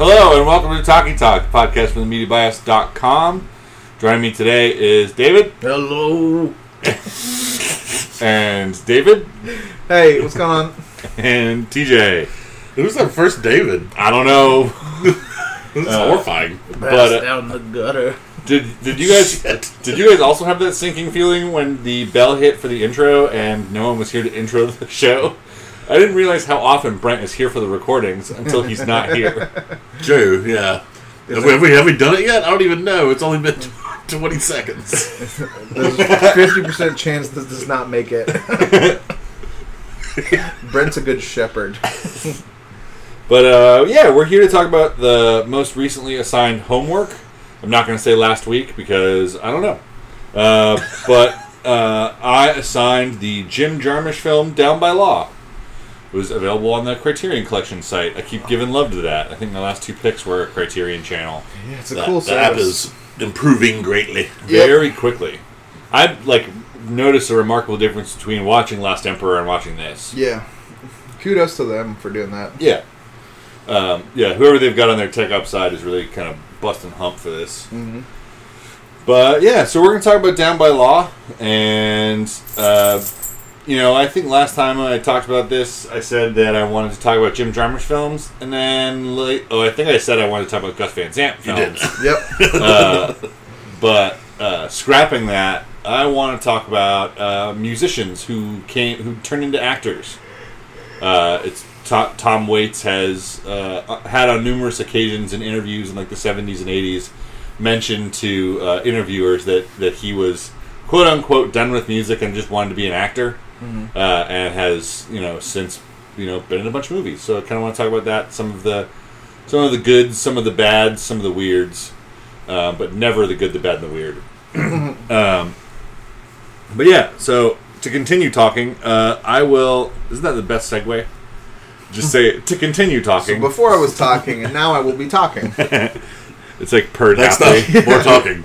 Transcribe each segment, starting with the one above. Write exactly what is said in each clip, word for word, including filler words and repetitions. Hello and welcome to Talkie Talk, the podcast from the media bias dot com. Joining me today is David. Hello. And David. Hey, what's going on? And T J. Who's that first David? I don't know. It's uh, horrifying. But uh, down the gutter. Did did you guys Shit. did you guys also have that sinking feeling when the bell hit for the intro and no one was here to intro the show? I didn't realize how often Brent is here for the recordings until he's not here. True, yeah. Have we, have, we, have we done it yet? I don't even know. It's only been twenty seconds. There's a fifty percent chance this does not make it. Brent's a good shepherd. But uh, yeah, we're here to talk about the most recently assigned homework. I'm not going to say last week because I don't know. Uh, but uh, I assigned the Jim Jarmusch film Down by Law. It was available on the Criterion Collection site. I keep giving love to that. I think my last two picks were Criterion Channel. Yeah, it's a that, cool service. The app is improving greatly. Yep. Very quickly. I've like, noticed a remarkable difference between watching Last Emperor and watching this. Yeah. Kudos to them for doing that. Yeah. Um, yeah, whoever they've got on their tech upside is really kind of busting hump for this. Mm-hmm. But, yeah, so we're going to talk about Down by Law, and... Uh, You know, I think last time I talked about this, I said that I wanted to talk about Jim Jarmusch films, and then like, oh, I think I said I wanted to talk about Gus Van Sant films. You did. Yep. uh, but uh, scrapping that, I want to talk about uh, musicians who came who turned into actors. Uh, it's to- Tom Waits has uh, had on numerous occasions in interviews in like the seventies and eighties mentioned to uh, interviewers that that he was quote unquote done with music and just wanted to be an actor. Mm-hmm. Uh, and has you know since you know been in a bunch of movies, so I kind of want to talk about that. Some of the, some of the goods, some of the bads, some of the weirds, uh, but never the good, the bad, and the weird. um, but yeah, so to continue talking, uh, I will. Isn't that the best segue? Just say to continue talking. So before I was talking, and now I will be talking. It's like per day, more talking.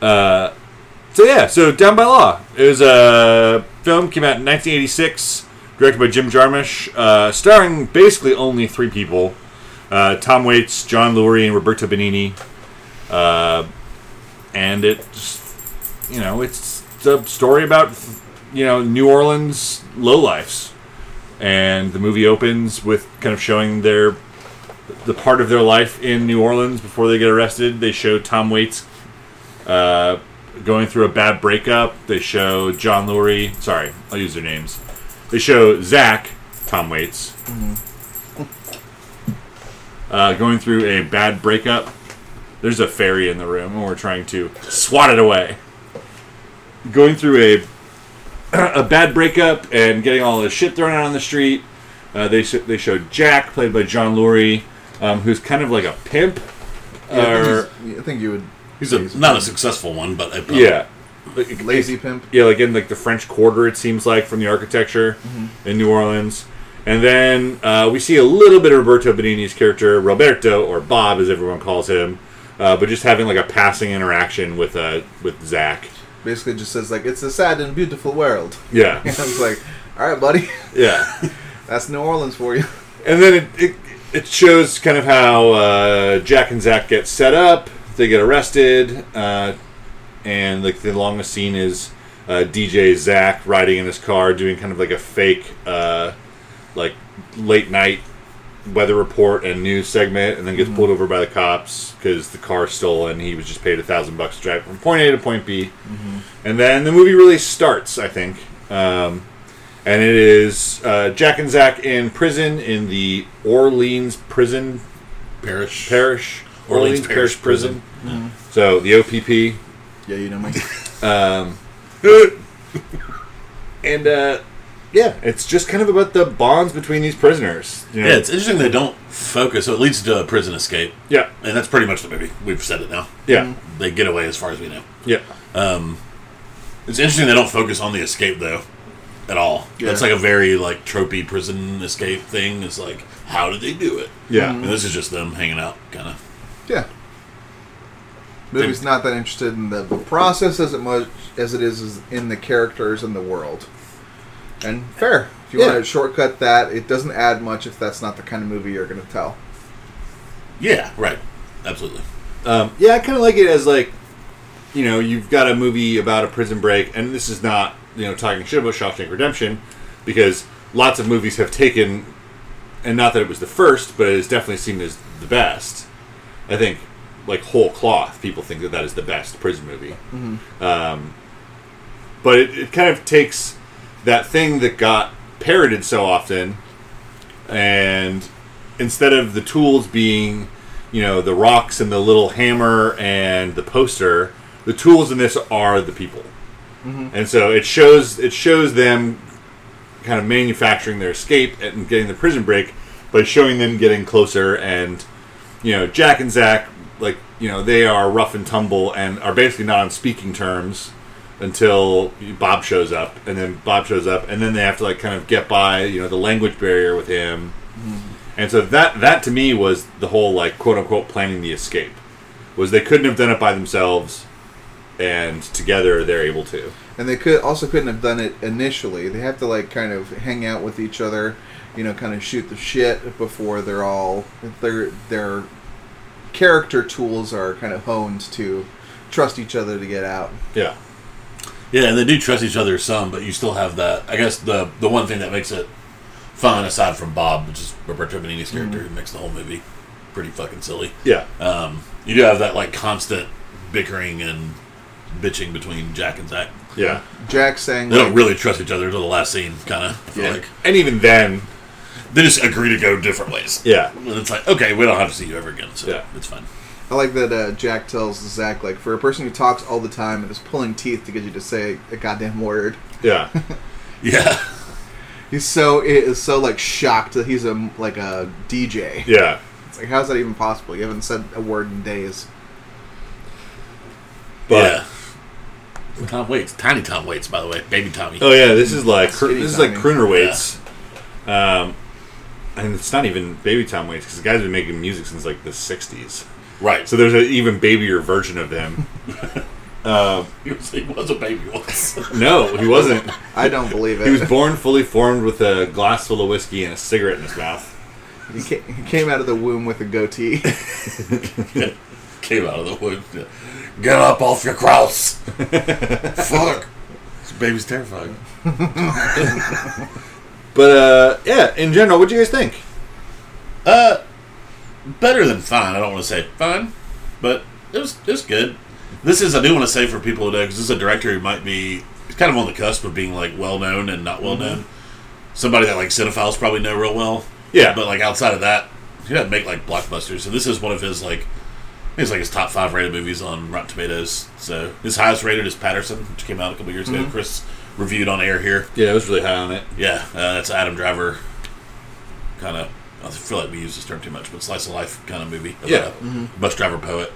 uh. So yeah, so Down by Law. It was a film, came out in nineteen eighty-six, directed by Jim Jarmusch, uh, starring basically only three people. Uh, Tom Waits, John Lurie, and Roberto Benigni. Uh, and it's, you know, it's a story about, you know, New Orleans lowlifes. And the movie opens with kind of showing their, the part of their life in New Orleans before they get arrested. They show Tom Waits, uh... going through a bad breakup. They show John Lurie. Sorry, I'll use their names. They show Zach, Tom Waits, mm-hmm. uh, going through a bad breakup. There's a fairy in the room, and we're trying to swat it away. Going through a a bad breakup and getting all this shit thrown out on the street. Uh, they sh- they show Jack, played by John Lurie, um, who's kind of like a pimp. Yeah, or, I think you would. He's a, not a successful one, but a pimp. Yeah. Lazy pimp. Yeah, like in like the French Quarter, it seems like, from the architecture mm-hmm. in New Orleans. And then uh, we see a little bit of Roberto Benigni's character, Roberto, or Bob as everyone calls him, uh, but just having like a passing interaction with uh, with Zach. Basically just says, like, it's a sad and beautiful world. Yeah. And I was like, all right, buddy. Yeah. That's New Orleans for you. And then it, it, it shows kind of how uh, Jack and Zach get set up. They get arrested, uh, and like the longest scene is uh, D J Zach riding in his car, doing kind of like a fake, uh, like late night weather report and news segment, and then gets mm-hmm. pulled over by the cops because the car's stolen. He was just paid a thousand bucks to drive from point A to point B, mm-hmm. and then the movie really starts. I think, um, and it is uh, Jack and Zach in prison in the Orleans Prison Parish. Parish. Orleans Parish Prison. Mm-hmm. So, the O P P. Yeah, you know me. Um, and, uh, yeah, it's just kind of about the bonds between these prisoners. You know? Yeah, it's interesting they don't focus, so it leads to a prison escape. Yeah. And that's pretty much the movie. We've said it now. Yeah. Mm-hmm. They get away as far as we know. Yeah. Um, it's interesting they don't focus on the escape, though, at all. Yeah. That's like a very, like, tropey prison escape thing. It's like, how did they do it? Yeah. Mm-hmm. And this is just them hanging out, kind of. Yeah. The movie's not that interested in the process as much as it is in the characters and the world. And fair. If you yeah. want to shortcut that, it doesn't add much if that's not the kind of movie you're going to tell. Yeah, right. Absolutely. Um, yeah, I kind of like it as, like, you know, you've got a movie about a prison break, and this is not, you know, talking shit about Shawshank Redemption, because lots of movies have taken, and not that it was the first, but it is definitely seen as the best. I think, like, whole cloth, people think that that is the best prison movie. Mm-hmm. Um, but it, it kind of takes that thing that got parroted so often, and instead of the tools being, you know, the rocks and the little hammer and the poster, the tools in this are the people. Mm-hmm. And so it shows it shows them kind of manufacturing their escape and getting the prison break by showing them getting closer. And, you know, Jack and Zach, like, you know, they are rough and tumble and are basically not on speaking terms until Bob shows up. And then Bob shows up, and then they have to, like, kind of get by, you know, the language barrier with him. Mm-hmm. And so that, that to me was the whole, like, quote-unquote planning the escape. Was they couldn't have done it by themselves, and together they're able to. And they could also couldn't have done it initially. They have to, like, kind of hang out with each other, you know, kind of shoot the shit before they're all... Their, their character tools are kind of honed to trust each other to get out. Yeah. Yeah, and they do trust each other some, but you still have that... I guess the the one thing that makes it fun, aside from Bob, which is Roberto Benigni's character, mm-hmm. who makes the whole movie pretty fucking silly. Yeah. Um, you do have that, like, constant bickering and bitching between Jack and Zach. Yeah. Jack saying... They like, don't really trust each other until the last scene, kind of, I feel yeah. like. And even then... They just agree to go different ways. Yeah. And it's like, okay, we don't have to see you ever again, so yeah. it's fine. I like that uh, Jack tells Zach, like, for a person who talks all the time and is pulling teeth to get you to say a goddamn word. Yeah. yeah. He's so is so like shocked that he's a like a D J. Yeah, it's like, how's that even possible? You haven't said a word in days. But yeah, Tom Waits, tiny Tom Waits, by the way, baby Tommy. Oh yeah, this is like cr- this is like crooner Waits, yeah. um, and it's not even baby Tom Waits because the guy's been making music since like the sixties. Right. So there's an even babier version of him. Uh, he, was, he was a baby once. No, he wasn't. I don't believe it. He was born fully formed with a glass full of whiskey and a cigarette in his mouth. He came out of the womb with a goatee. Came out of the womb. Get up off your cross. Fuck. This baby's terrifying. But, uh, yeah, in general, what do you guys think? Uh, better than fine. I don't want to say fine, but it was, it was good. This is, I do want to say for people who know, because this is a director who might be kind of on the cusp of being, like, well-known and not well-known. Mm-hmm. Somebody that, like, cinephiles probably know real well. Yeah. But, like, outside of that, he doesn't make, like, blockbusters. So this is one of his, like, I think it's, like, his top five rated movies on Rotten Tomatoes. So his highest rated is Patterson, which came out a couple years ago. Mm-hmm. Chris reviewed on air here. Yeah, it was really high on it. Yeah. Uh, that's Adam Driver kind of, I feel like we use this term too much, but slice of life kind of movie. Yeah. A mm-hmm. bus driver poet.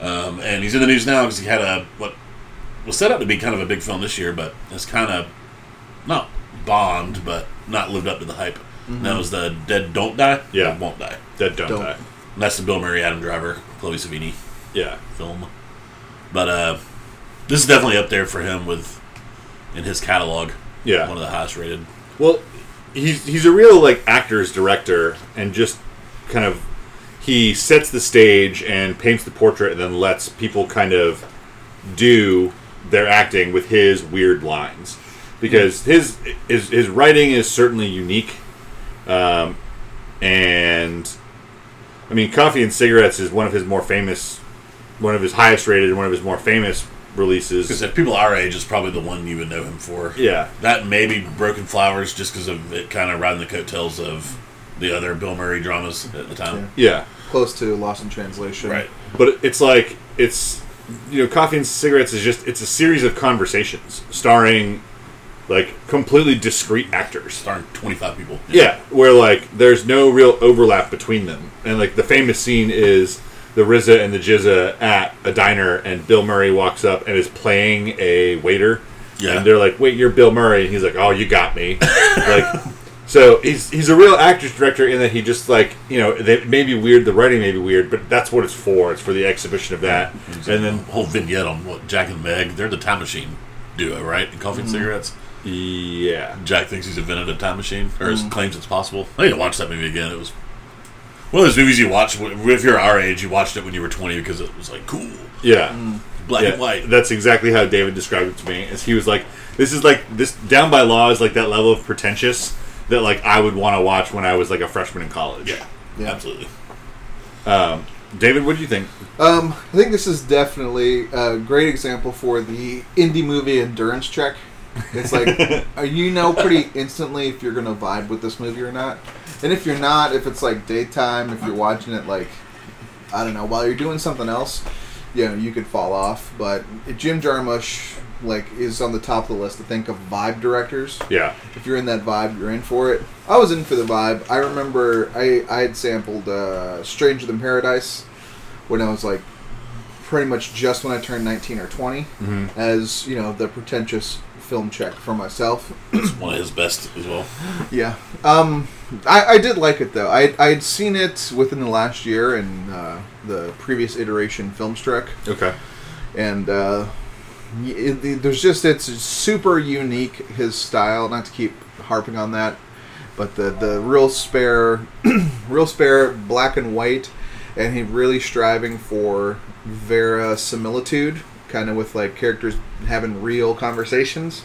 Um, and he's in the news now because he had a what was set up to be kind of a big film this year, but has kind of not bombed, but not lived up to the hype. Mm-hmm. And that was the Dead Don't Die. Yeah, Won't Die. Dead Don't, don't. Die. And that's the Bill Murray, Adam Driver, Chloe Savini. Yeah, film. But uh, this is definitely up there for him with in his catalog. Yeah, one of the highest rated. Well, he's he's a real like actor's director, and just kind of. He sets the stage and paints the portrait and then lets people kind of do their acting with his weird lines. Because his his, his writing is certainly unique. Um, and, I mean, Coffee and Cigarettes is one of his more famous, one of his highest rated and one of his more famous releases. Because if people our age, is probably the one you would know him for. Yeah. That may be Broken Flowers just because of it kind of riding the coattails of... the other Bill Murray dramas at the time. Yeah. yeah. Close to Lost in Translation. Right. But it's like, it's, you know, Coffee and Cigarettes is just, it's a series of conversations starring, like, completely discrete actors. Starring twenty-five people. Yeah. yeah. Where, like, there's no real overlap between them. And, like, the famous scene is the R Z A and the G Z A at a diner, and Bill Murray walks up and is playing a waiter. Yeah. And they're like, wait, you're Bill Murray. And he's like, oh, you got me. Like, So he's he's a real actor's director in that he just like, you know, it may be weird, the writing may be weird, but that's what it's for. It's for the exhibition of that. Exactly. And then a whole vignette on what Jack and Meg, they're the time machine duo, right? In Coffee and mm. Cigarettes? Yeah. Jack thinks he's invented a time machine, or mm. claims it's possible. I need to watch that movie again. It was one of those movies you watch, if you're our age, you watched it when you were twenty because it was like cool. Yeah. Mm. Black yeah, and white. That's exactly how David described it to me. Is he was like, this is like, this Down by Law is like that level of pretentious that like I would want to watch when I was like a freshman in college. Yeah. Yeah. Absolutely. Um, David, what do you think? Um, I think this is definitely a great example for the indie movie endurance check. It's like, you know pretty instantly if you're going to vibe with this movie or not. And if you're not, if it's like daytime, if you're watching it like, I don't know, while you're doing something else, you know, you could fall off. But Jim Jarmusch, like, is on the top of the list, I think, of vibe directors. Yeah. If you're in that vibe, you're in for it. I was in for the vibe. I remember I, I had sampled uh, Stranger Than Paradise when I was like, pretty much just when I turned nineteen or twenty, mm-hmm. as, you know, the pretentious film check for myself. It's one of his best as well. Yeah. Um, I, I did like it, though. I I had seen it within the last year in uh, the previous iteration Filmstruck. Okay. And uh, it, it, there's just, it's super unique, his style, not to keep harping on that, but the, the real spare, real spare black and white, and he really striving for verisimilitude, kind of with like characters having real conversations.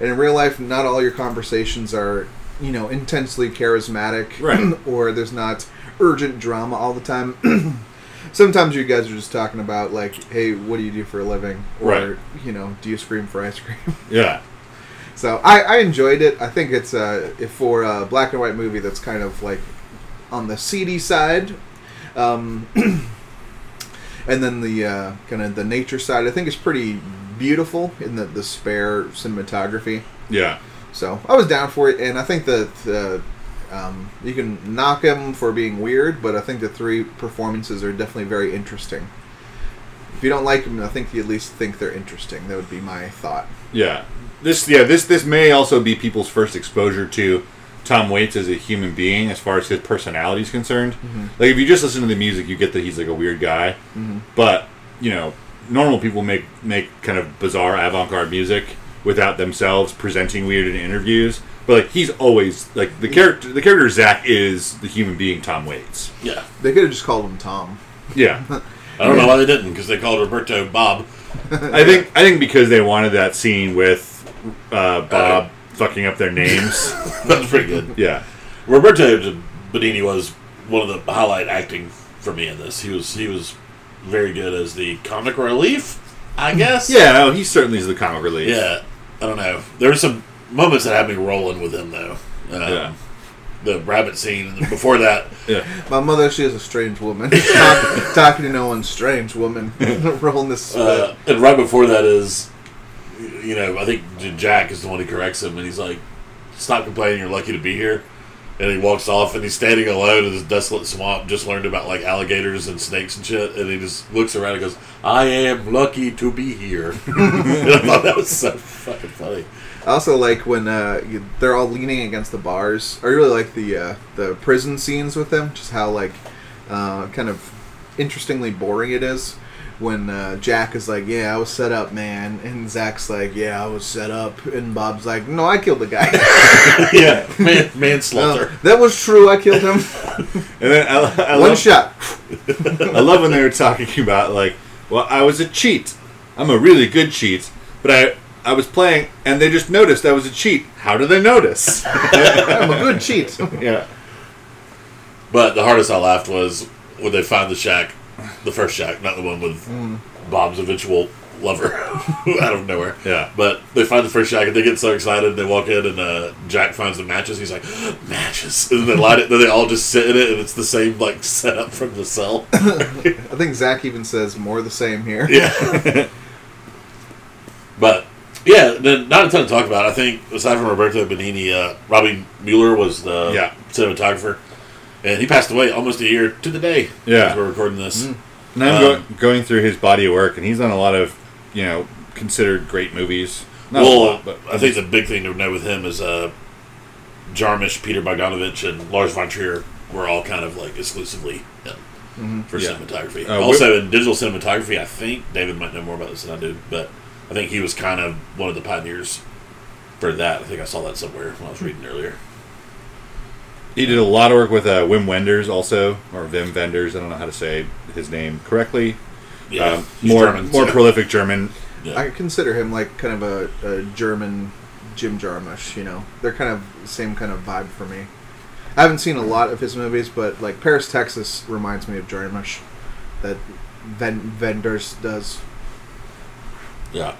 And in real life, not all your conversations are, you know, intensely charismatic, right. or there's not urgent drama all the time. Sometimes you guys are just talking about like, hey, what do you do for a living? Or, right. you know, do you scream for ice cream? Yeah. So I, I enjoyed it. I think it's uh, for a black and white movie that's kind of like on the seedy side. Um, and then the uh, kind of the nature side, I think, is pretty beautiful in the, the spare cinematography. Yeah. So I was down for it, and I think that the, um, you can knock him for being weird, but I think the three performances are definitely very interesting. If you don't like them, I think you at least think they're interesting. That would be my thought. Yeah. This yeah this this may also be people's first exposure to Tom Waits as a human being, as far as his personality is concerned. Mm-hmm. Like, if you just listen to the music, you get that he's like a weird guy. Mm-hmm. But, you know, normal people make, make kind of bizarre avant-garde music without themselves presenting weird in interviews. But, like, he's always, like, the character the character Zach is the human being Tom Waits. Yeah. They could have just called him Tom. Yeah. I don't know why they didn't, because they called Roberto Bob. I think I think because they wanted that scene with uh, Bob... Uh, fucking up their names. That's pretty good. Yeah. Roberto Benigni was one of the highlight acting for me in this. He was he was very good as the comic relief, I guess. Yeah, no, he certainly is the comic relief. Yeah. I don't know. There were some moments that had me rolling with him, though. Um, yeah. The rabbit scene, and before that. Yeah. My mother, she is a strange woman. Talk, talking to no one, strange woman. Rolling this sweat. Uh, and right before that is... You know, I think Jack is the one who corrects him, and he's like, "Stop complaining. You're lucky to be here." And he walks off, and he's standing alone in this desolate swamp. Just learned about like alligators and snakes and shit, and he just looks around and goes, "I am lucky to be here." And I thought that was so fucking funny. I also like when uh, you, they're all leaning against the bars. I really like the uh, the prison scenes with them. Just how like uh, kind of interestingly boring it is. When uh, Jack is like, yeah, I was set up, man. And Zach's like, yeah, I was set up. And Bob's like, no, I killed the guy. Yeah, man, manslaughter. Uh, that was true, I killed him. And then I, I One love, shot. I love when they were talking about, like, well, I was a cheat. I'm a really good cheat. But I I was playing, and they just noticed I was a cheat. How do they notice? I'm a good cheat. Yeah. But the hardest I laughed was when they found the shack. The first shack, not the one with mm. Bob's eventual lover out of nowhere. Yeah. But they find the first shack and they get so excited. They walk in and uh, Jack finds the matches. He's like, matches. And they light it. Then they all just sit in it and it's the same like setup from the cell. I think Zach even says more the same here. Yeah. But, yeah, not a ton to talk about. I think, aside from Roberto Benigni, uh, Robbie Mueller was the yeah. cinematographer. And he passed away almost a year to the day. Yeah, as we're recording this. Mm-hmm. And I'm um, go- going through his body of work, and he's done a lot of, you know, considered great movies. Not well, lot, but I think the big thing to know with him is uh, Jarmusch, Peter Bogdanovich, and Lars von Trier were all kind of like exclusively him mm-hmm. for yeah. cinematography. Uh, also, in digital cinematography, I think David might know more about this than I do, but I think he was kind of one of the pioneers for that. I think I saw that somewhere when I was reading earlier. He did a lot of work with uh, Wim Wenders also, or Wim Wenders. I don't know how to say his name correctly. Yeah, um, more German, more yeah. prolific German. Yeah. I consider him like kind of a, a German Jim Jarmusch. You know, they're kind of same kind of vibe for me. I haven't seen a lot of his movies, but like Paris, Texas reminds me of Jarmusch. That Ven- Wenders does. Yeah.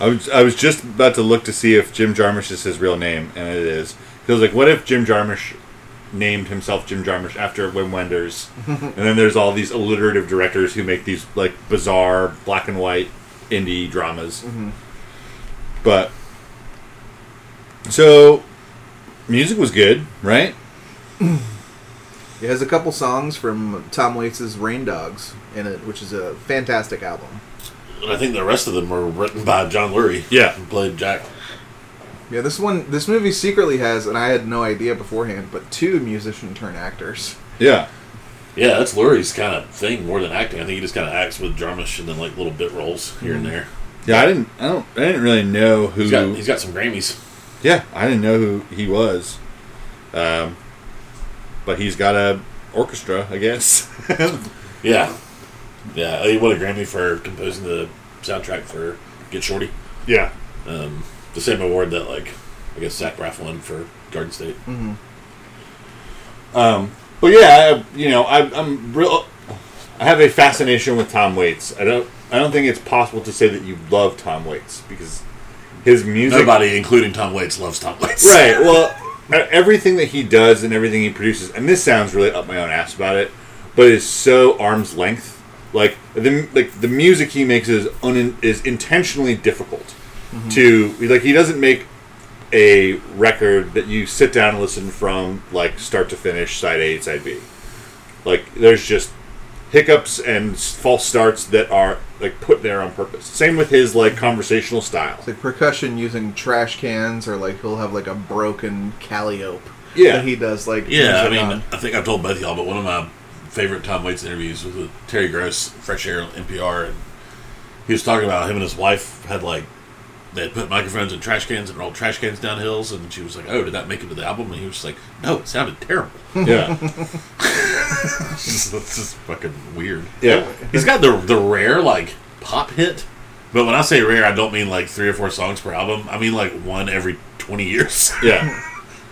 I was I was just about to look to see if Jim Jarmusch is his real name, and it is. Because like, what if Jim Jarmusch named himself Jim Jarmusch after Wim Wenders, and then there's all these alliterative directors who make these like bizarre black and white indie dramas. Mm-hmm. But so music was good, right? It has a couple songs from Tom Waits' Rain Dogs in it, which is a fantastic album. And I think the rest of them were written by John Lurie. Yeah, who played Jack. Yeah, this one, this movie secretly has, and I had no idea beforehand, but two musician turn actors. Yeah, yeah, that's Lurie's kind of thing more than acting. I think he just kind of acts with Jarmusch and then like little bit roles here mm-hmm. and there. Yeah, I didn't, I don't, I didn't really know who. He's got, he's got some Grammys. Yeah, I didn't know who he was, um, but he's got a orchestra, I guess. yeah, yeah, he won a Grammy for composing the soundtrack for Get Shorty. Yeah. Um, The same award that, like, I guess Zach Braff won for Garden State. Mm-hmm. Um, but yeah, I, you know, I, I'm real. I have a fascination with Tom Waits. I don't. I don't think it's possible to say that you love Tom Waits because his music. Nobody, including Tom Waits, loves Tom Waits. Right. Well, everything that he does and everything he produces, and this sounds really up my own ass about it, but it's so arm's length. Like the like the music he makes is un, is intentionally difficult. Mm-hmm. To like, he doesn't make a record that you sit down and listen from like start to finish, side A, side B. Like, there's just hiccups and false starts that are like put there on purpose. Same with his like conversational style. It's like percussion using trash cans, or like he'll have like a broken calliope. Yeah, that he does like. Yeah, I mean, on. I think I've told both y'all, but one of my favorite Tom Waits interviews was with Terry Gross, Fresh Air, N P R, and he was talking about him and his wife had like. They'd put microphones in trash cans and rolled trash cans down hills, and she was like, "Oh, did that make it to the album?" And he was like, "No, it sounded terrible." Yeah, it's just fucking weird. Yeah, he's got the the rare like pop hit, but when I say rare, I don't mean like three or four songs per album. I mean like one every twenty years. Yeah,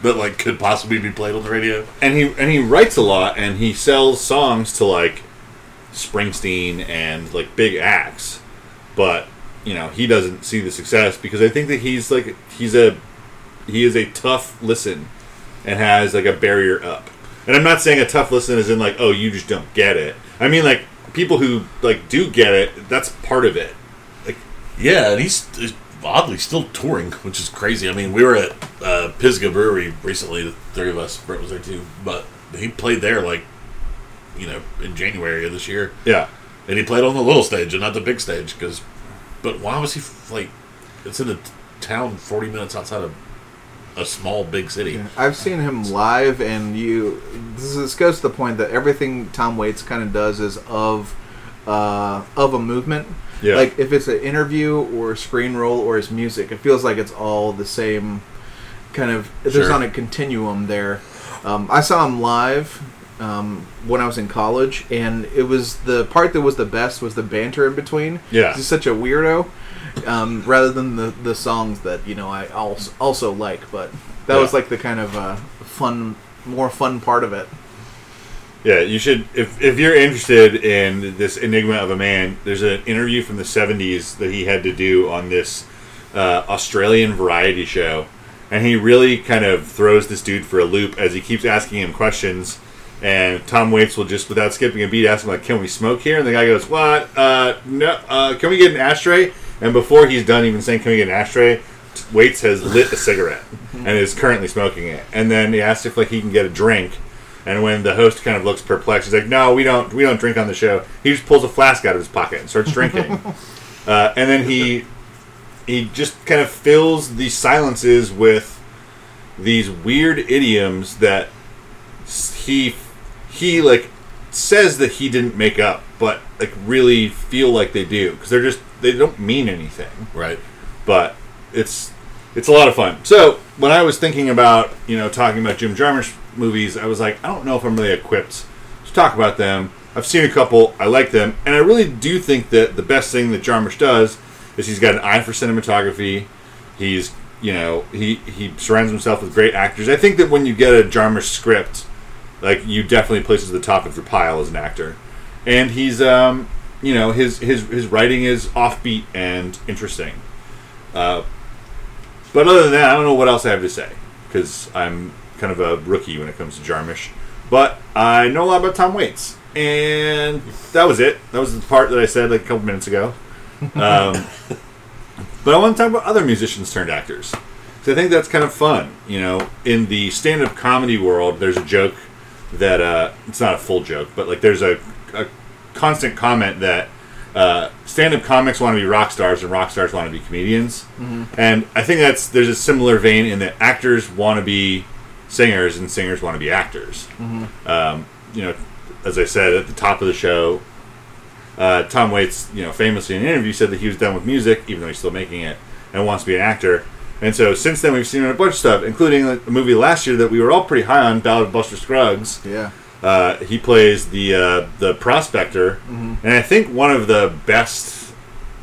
that like could possibly be played on the radio. And he and he writes a lot, and he sells songs to like Springsteen and like big acts, but. You know, he doesn't see the success because I think that he's like he's a he is a tough listen and has like a barrier up. And I'm not saying a tough listen as in like, oh, you just don't get it. I mean like people who like do get it, that's part of it. Like, yeah, and he's, he's oddly still touring, which is crazy. I mean, we were at uh, Pisgah Brewery recently, the three of us. Brent was there too, but he played there like you know in January of this year. Yeah, and he played on the little stage and not the big stage because. But why was he, like, it's in a town forty minutes outside of a small, big city. Yeah, I've seen him live, and you, this, this goes to the point that everything Tom Waits kind of does is of uh, of a movement. Yeah. Like, if it's an interview or a screen role or his music, it feels like it's all the same kind of, sure. There's on a continuum there. Um, I saw him live Um, when I was in college, and it was the part that was the best was the banter in between. Yeah, he's such a weirdo, um, rather than the, the songs that you know I also also like. But that yeah. was like the kind of uh, fun, more fun part of it. Yeah, you should if if you're interested in this Enigma of a Man. There's an interview from the seventies that he had to do on this uh, Australian variety show, and he really kind of throws this dude for a loop as he keeps asking him questions. And Tom Waits will just, without skipping a beat, ask him, like, can we smoke here? And the guy goes, what? Uh, no. Uh, can we get an ashtray? And before he's done even saying, can we get an ashtray, Waits has lit a cigarette and is currently smoking it. And then he asks if, like, he can get a drink. And when the host kind of looks perplexed, he's like, no, we don't we don't drink on the show. He just pulls a flask out of his pocket and starts drinking. uh, and then he he just kind of fills the silences with these weird idioms that he... He, like, says that he didn't make up, but, like, really feel like they do. Because they're just, they don't mean anything. Right. But it's, It's a lot of fun. So when I was thinking about, you know, talking about Jim Jarmusch movies, I was like, I don't know if I'm really equipped to talk about them. I've seen a couple. I like them. And I really do think that the best thing that Jarmusch does is he's got an eye for cinematography. He's, you know, he, he surrounds himself with great actors. I think that when you get a Jarmusch script, like, you definitely place at the top of your pile as an actor. And he's, um, you know, his, his, his writing is offbeat and interesting. Uh, but other than that, I don't know what else I have to say, because I'm kind of a rookie when it comes to Jarmusch. But I know a lot about Tom Waits. And that was it. That was the part that I said like a couple minutes ago. Um, but I want to talk about other musicians turned actors. So I think that's kind of fun. You know, in the stand-up comedy world, there's a joke that, uh, it's not a full joke, but like there's a, a constant comment that uh, stand-up comics want to be rock stars and rock stars want to be comedians. Mm-hmm. And I think that's, there's a similar vein in that actors want to be singers and singers want to be actors. Mm-hmm. Um, you know, as I said at the top of the show, uh, Tom Waits, you know, famously in an interview said that he was done with music, even though he's still making it, and wants to be an actor. And so since then, we've seen him in a bunch of stuff, including a movie last year that we were all pretty high on, Ballad of Buster Scruggs. Yeah, uh, he plays the uh, the prospector, mm-hmm. and I think one of the best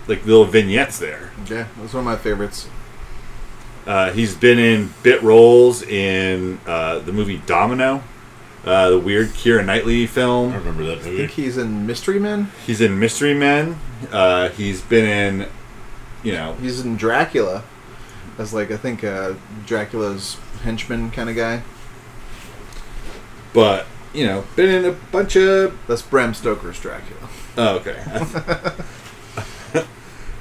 like little vignettes there. Yeah, that's one of my favorites. Uh, he's been in bit roles in uh, the movie Domino. Uh, the weird Keira Knightley film. I remember that movie. I think he's in Mystery Men. He's in Mystery Men. Uh, he's been in, you know... He's in Dracula. As, like, I think uh, Dracula's henchman kind of guy. But, you know, been in a bunch of... That's Bram Stoker's Dracula. Oh, okay. I, th-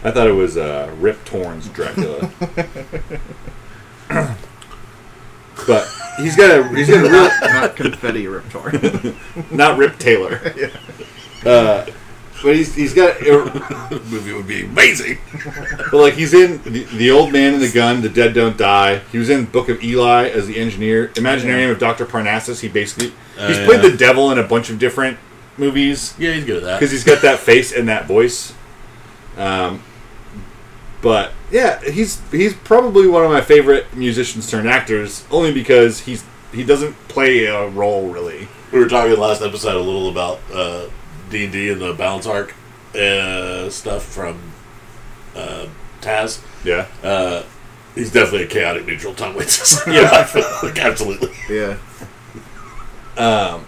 I thought it was uh, Rip Torn's Dracula. But... He's got a he's got a real not confetti Rip Torn, not Rip Taylor. Yeah. Uh, but he's he's got a, the movie would be amazing. But like he's in the, the Old Man and the Gun, The Dead Don't Die. He was in Book of Eli as the engineer, Imaginarium yeah. of Doctor Parnassus. He basically uh, he's yeah. played the devil in a bunch of different movies. Yeah, he's good at that because he's got that face and that voice. Um, but. Yeah, he's he's probably one of my favorite musicians turned actors, only because he's he doesn't play a role really. We were talking last episode a little about uh, D and D and the balance arc uh, stuff from uh, Taz. Yeah, uh, he's definitely a chaotic neutral. Tom Waits. Yeah, I feel like absolutely. Yeah. Um,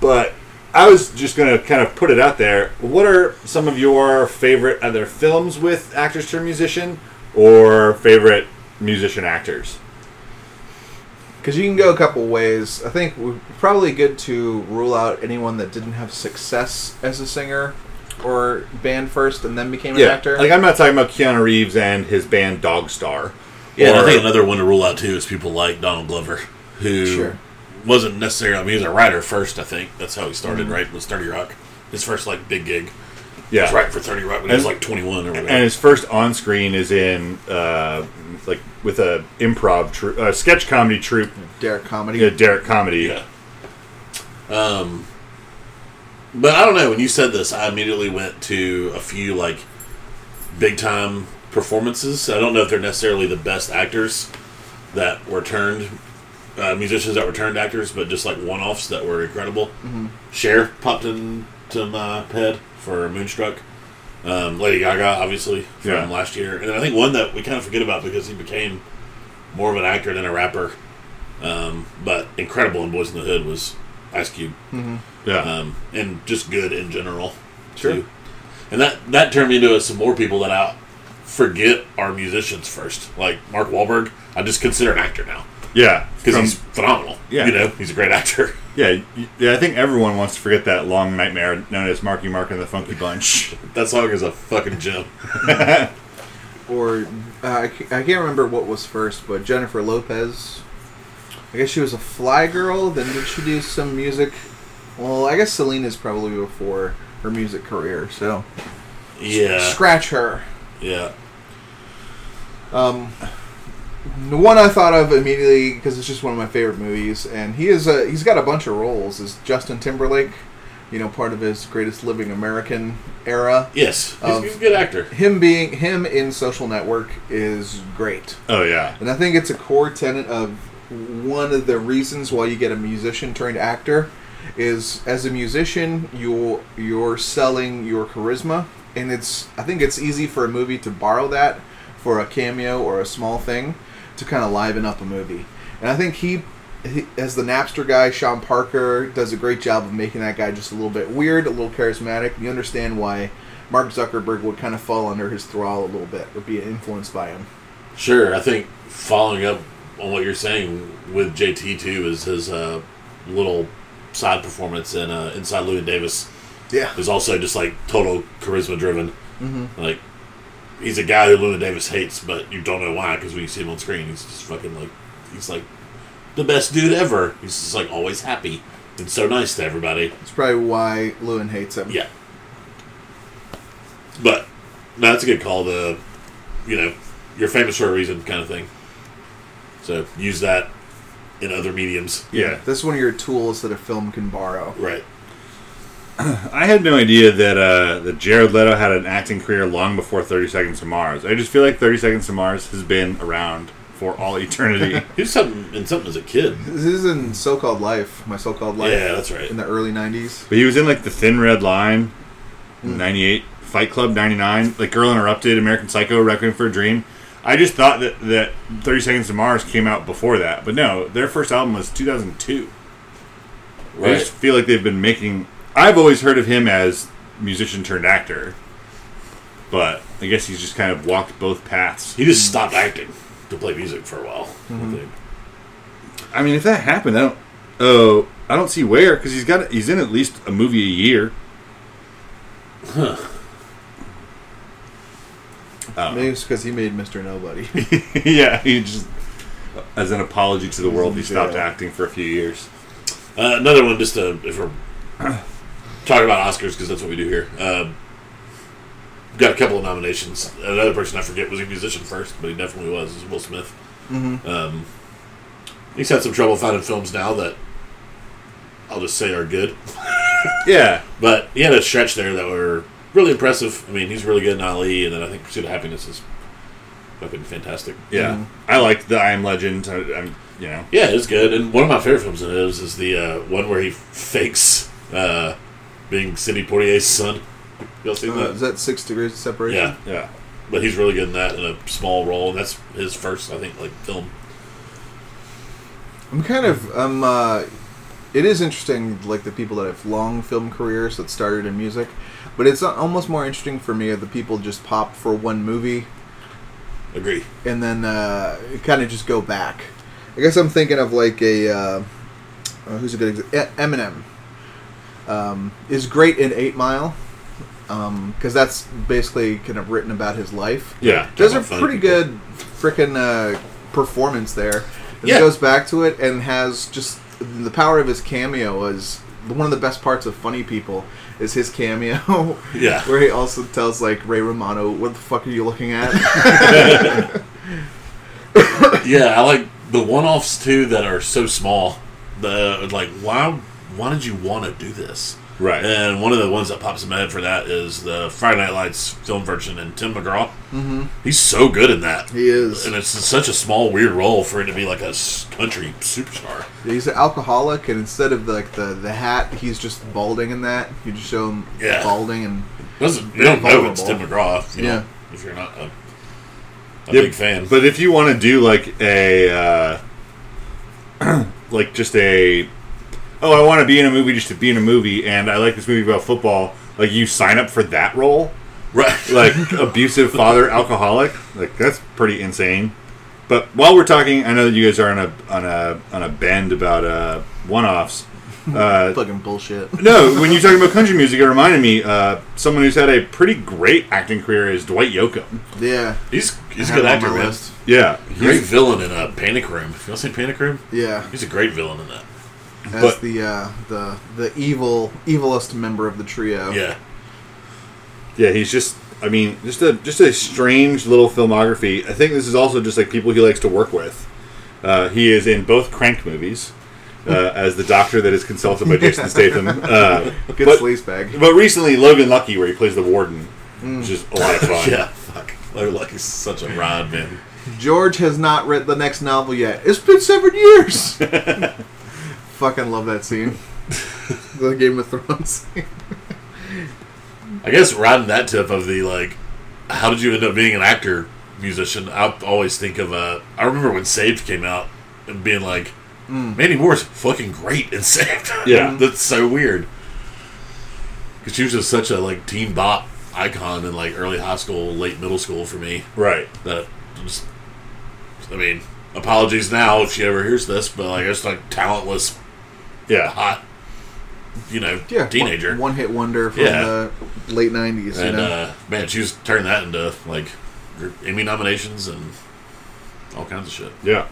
but. I was just going to kind of put it out there. What are some of your favorite other films with actors turned musician or favorite musician actors? Because you can go a couple ways. I think we're probably good to rule out anyone that didn't have success as a singer or band first and then became yeah. an actor. Like I'm not talking about Keanu Reeves and his band Dog Star. Yeah, and I think another one to rule out too is people like Donald Glover, who... Sure. Wasn't necessarily. I mean, he was a writer first. I think that's how he started. Mm-hmm. Right, was thirty Rock. His first like big gig. Yeah, was right for thirty Rock when and, he was like twenty-one or whatever. And his first on screen is in uh, like with a improv tr- uh, sketch comedy troupe. Derek Comedy. Yeah, Derek Comedy. Yeah. Um, but I don't know. When you said this, I immediately went to a few like big time performances. I don't know if they're necessarily the best actors that were turned. Uh, musicians that were turned actors, but just like one-offs that were incredible. Mm-hmm. Cher popped into my head for Moonstruck. Um, Lady Gaga, obviously, from yeah. last year. And I think one that we kind of forget about because he became more of an actor than a rapper, um, but incredible in Boys in the Hood was Ice Cube. Mm-hmm. Yeah. Um, and just good in general, sure. too. And that, that turned me into some more people that I forget are musicians first. Like Mark Wahlberg, I just consider an actor now. Yeah, because he's phenomenal. Yeah, you know, he's a great actor. Yeah, yeah. I think everyone wants to forget that long nightmare known as Marky Mark and the Funky Bunch. That song is a fucking gem. Or uh, I can't remember what was first, but Jennifer Lopez. I guess she was a Fly Girl. Then did she do some music? Well, I guess Selena's probably before her music career. So yeah, scratch her. Yeah. Um. The one I thought of immediately, because it's just one of my favorite movies, and he is a, he's got a bunch of roles, is Justin Timberlake you know, part of his Greatest Living American era. Yes, he's, he's a good actor. Him being him in Social Network is great. Oh yeah, and I think it's a core tenet of one of the reasons why you get a musician turned actor is as a musician you're you're selling your charisma, and it's I think it's easy for a movie to borrow that for a cameo or a small thing to kind of liven up a movie, and I think he. He, as the Napster guy, Sean Parker does a great job of making that guy just a little bit weird, a little charismatic. You understand why Mark Zuckerberg would kind of fall under his thrall a little bit, would be influenced by him. Sure, I think following up on what you're saying with J T too is his uh, little side performance in uh, Inside Llewyn Davis. Yeah, is also just like total charisma driven. Mm-hmm. Like he's a guy who Llewyn Davis hates, but you don't know why because when you see him on screen, he's just fucking like he's like. the best dude ever. He's just like always happy and so nice to everybody. That's probably why Llewyn hates him. Yeah, but no, that's a good call to, you know, you're famous for a reason kind of thing. So use that in other mediums. Yeah, yeah. That's one of your tools that a film can borrow. Right. I had no idea that uh, that Jared Leto had an acting career long before thirty seconds to Mars. I just feel like thirty seconds to Mars has been around for all eternity. He was something, in something as a kid. This is in So-Called Life, My So-Called Life. Yeah, that's right. In the early nineties. But he was in, like, The Thin Red Line, mm. ninety-eight, Fight Club, ninety-nine, like, Girl Interrupted, American Psycho, Requiem for a Dream. I just thought that, that thirty seconds to Mars came out before that. But no, their first album was two thousand two. Right. I just feel like they've been making... I've always heard of him as musician-turned-actor. But I guess he's just kind of walked both paths. He just stopped acting to play music for a while. Mm-hmm. I think. I mean, if that happened, I don't. Oh, I don't see where because he's got he's in at least a movie a year. Huh. Um, Maybe it's because he made Mister Nobody. Yeah, he just as an apology to the world, he stopped yeah. acting for a few years. Uh, another one, just to, if we're talking about Oscars because that's what we do here. Um, Got a couple of nominations. Another person I forget was a musician first, but he definitely was, is Will Smith. Mm-hmm. Um, he's had some trouble finding films now that I'll just say are good. Yeah. But he had a stretch there that were really impressive. I mean, he's really good in Ali, and then I think Pursuit of Happiness is fucking fantastic. Yeah. Mm-hmm. I liked the I Am Legend. I, I'm, you know. Yeah, it's good. And one of my favorite films in it is, is the uh, one where he fakes uh, being Sidney Poitier's son. Y'all seen uh, that? Is that Six Degrees of Separation? Yeah, yeah. But he's really good in that in a small role. That's his first, I think, like film. I'm kind of um. Uh, it is interesting, like the people that have long film careers that started in music, but it's almost more interesting for me of the people just pop for one movie. Agree. And then uh, kind of just go back. I guess I'm thinking of like a uh, who's a good exa- Eminem. Um, is great in Eight Mile. Um, because that's basically kind of written about his life. Yeah. Does a pretty people. good frickin' uh, performance there. And yeah. He goes back to it and has just the power of his cameo is one of the best parts of Funny People is his cameo. Yeah. Where he also tells, like, Ray Romano, what the fuck are you looking at? Yeah, I like the one-offs, too, that are so small. The Like, why, why did you want to do this? Right. And one of the ones that pops in my head for that is the Friday Night Lights film version and Tim McGraw. Mm-hmm. He's so good in that. He is. And it's such a small, weird role for him to be like a country superstar. Yeah, he's an alcoholic, and instead of like the, the hat, he's just balding in that. You just show him yeah. balding. And doesn't, you don't vulnerable. know it's Tim McGraw you know, yeah. if you're not a, a yeah, big fan. But if you want to do like a... Uh, like just a... oh, I want to be in a movie just to be in a movie, and I like this movie about football, like, you sign up for that role? Right. Like, abusive father, alcoholic? Like, that's pretty insane. But while we're talking, I know that you guys are on a on a, on a bend about uh, one-offs. Uh, Fucking bullshit. No, when you're talking about country music, it reminded me, uh, someone who's had a pretty great acting career is Dwight Yoakam. Yeah. He's he's a good actor, man. Yeah. Great villain in uh, Panic Room. Have you all seen Panic Room? Yeah. He's a great villain in that. As but, the uh, the the evil evilest member of the trio. Yeah, yeah. He's just, I mean, just a just a strange little filmography. I think this is also just like people he likes to work with. Uh, he is in both Crank movies. uh, as the doctor that is consulted by Jason Statham. Uh, Good but, sleaze bag. But recently, Logan Lucky, where he plays the warden, mm. which is a lot of fun. Yeah, fuck. Logan Lucky's such a rod, man. George has not read the next novel yet. It's been seven years! Fucking love that scene. The Game of Thrones scene. I guess riding that tip of the, like, how did you end up being an actor, musician? I always think of, uh, I remember when Saved came out and being like, mm. Mandy Moore's fucking great in Saved. Yeah. That's so weird. Because she was just such a, like, teen bop icon in, like, early high school, late middle school for me. Right. That just, I mean, apologies now if she ever hears this, but, like, it's like talentless, yeah, hot, you know, yeah, teenager. One, one hit wonder from yeah. the late nineties. And, you know? uh, man, she's turned that into, like, Emmy nominations and all kinds of shit. Yeah.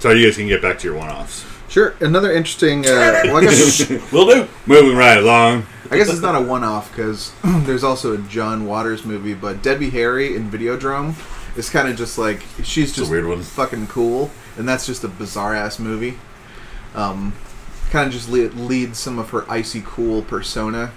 So you guys can get back to your one-offs. Sure. Another interesting... Uh, well, I guess will do. Moving right along. I guess it's not a one-off, because there's also a John Waters movie, but Debbie Harry in Videodrome is kind of just like... She's just weird one. Fucking cool, and that's just a bizarre-ass movie. Um... Kind of just lead, leads some of her icy cool persona.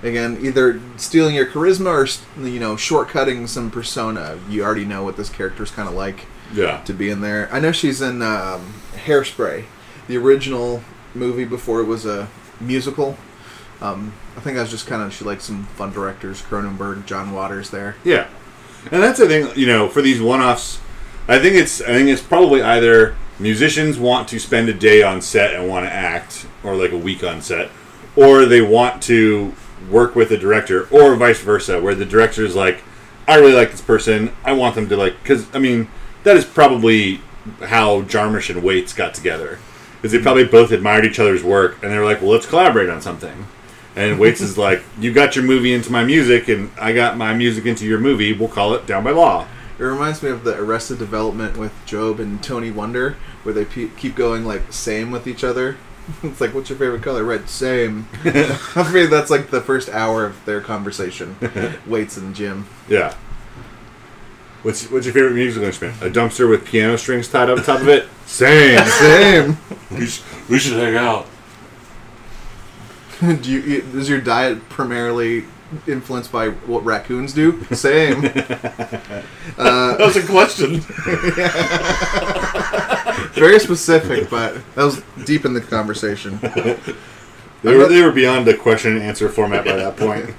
Again, either stealing your charisma or, you know, shortcutting some persona. You already know what this character's kind of like yeah. to be in there. I know she's in um, Hairspray, the original movie before it was a musical. Um, I think I was just kind of, she likes some fun directors, Cronenberg, John Waters there. Yeah. And that's the thing, you know, for these one-offs, I think it's I think it's probably either... Musicians want to spend a day on set and want to act, or like a week on set, or they want to work with a director, or vice versa, where the director is like, I really like this person, I want them to like, because, I mean, that is probably how Jarmusch and Waits got together, is they probably both admired each other's work, and they were like, well, let's collaborate on something. And Waits is like, you got your movie into my music, and I got my music into your movie, we'll call it Down by Law. It reminds me of the Arrested Development with Job and Tony Wonder, where they pe- keep going, like, same with each other. It's like, what's your favorite color? Red, same. I mean, that's, like, the first hour of their conversation. Waits and Jim. Yeah. What's what's your favorite musical instrument? A dumpster with piano strings tied up top of it? Same. Same. We should, we should hang out. Do you, is your diet primarily... influenced by what raccoons do? Same. Uh, that was a question. Very specific, but that was deep in the conversation. They were, they were beyond the question and answer format by that point.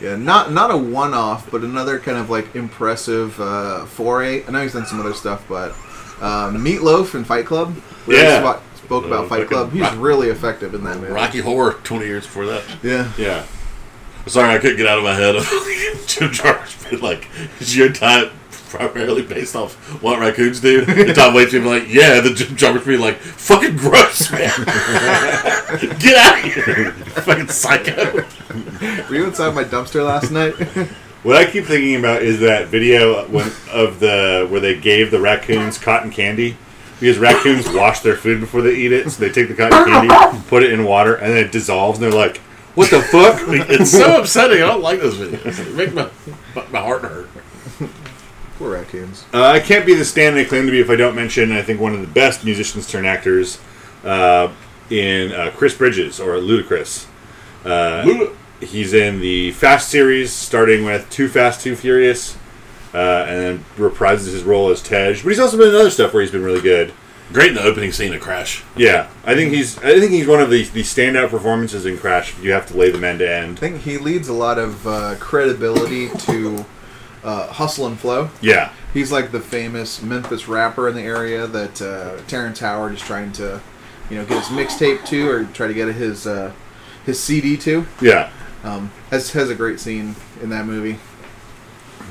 Yeah, not not a one-off, but another kind of like impressive uh, foray. I know he's done some other stuff, but uh, Meatloaf in Fight Club. We yeah. spoke about uh, Fight Club. He's rock, really effective in that movie. Rocky Horror twenty years before that. Yeah. Yeah. Sorry, I couldn't get out of my head of Jim Jarmusch being like, is your diet primarily based off what raccoons do? And Tom Waits being like, yeah, and then Jim Jarmusch being like, fucking gross, man. Get out of here, fucking psycho. Were you inside my dumpster last night? What I keep thinking about is that video when, of the where they gave the raccoons cotton candy. Because raccoons wash their food before they eat it, so they take the cotton candy, put it in water, and then it dissolves, and they're like... What the fuck? It's so upsetting. I don't like this video. It makes my, my heart hurt. Poor raccoons. Uh, I can't be the stand I claim to be if I don't mention, I think, one of the best musicians turned actors uh, in uh, Chris Bridges, or Ludacris. Uh, Lud- he's in the Fast series, starting with Too Fast, Too Furious, uh, and then reprises his role as Tej. But he's also been in other stuff where he's been really good. Great in the opening scene of Crash. Yeah, I think he's. I think he's one of the the standout performances in Crash. You have to lay them end to end. I think he leads a lot of uh, credibility to uh, Hustle and Flow. Yeah, he's like the famous Memphis rapper in the area that uh, Terrence Howard is trying to, you know, get his mixtape to or try to get his uh, his C D to. Yeah, um, has has a great scene in that movie.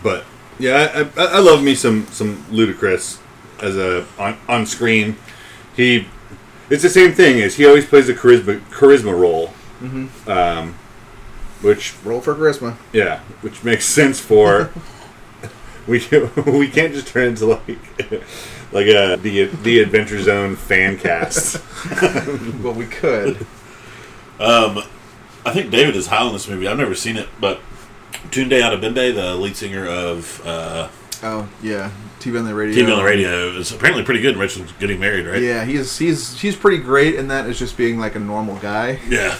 But yeah, I, I, I love me some some Ludacris. As a on, on screen, he it's the same thing. Is he always plays a charisma charisma role, mm-hmm. um, which role for charisma. Yeah, which makes sense for we we can't just turn into like like a the the Adventure Zone fan cast. Well, we could. Um, I think David is high on this movie. I've never seen it, but Tunde Otabende, the lead singer of uh, Oh, yeah. T V on the Radio. T V on the Radio is apparently pretty good. Richard's getting married, right? Yeah, he's he's he's pretty great in that as just being like a normal guy. Yeah.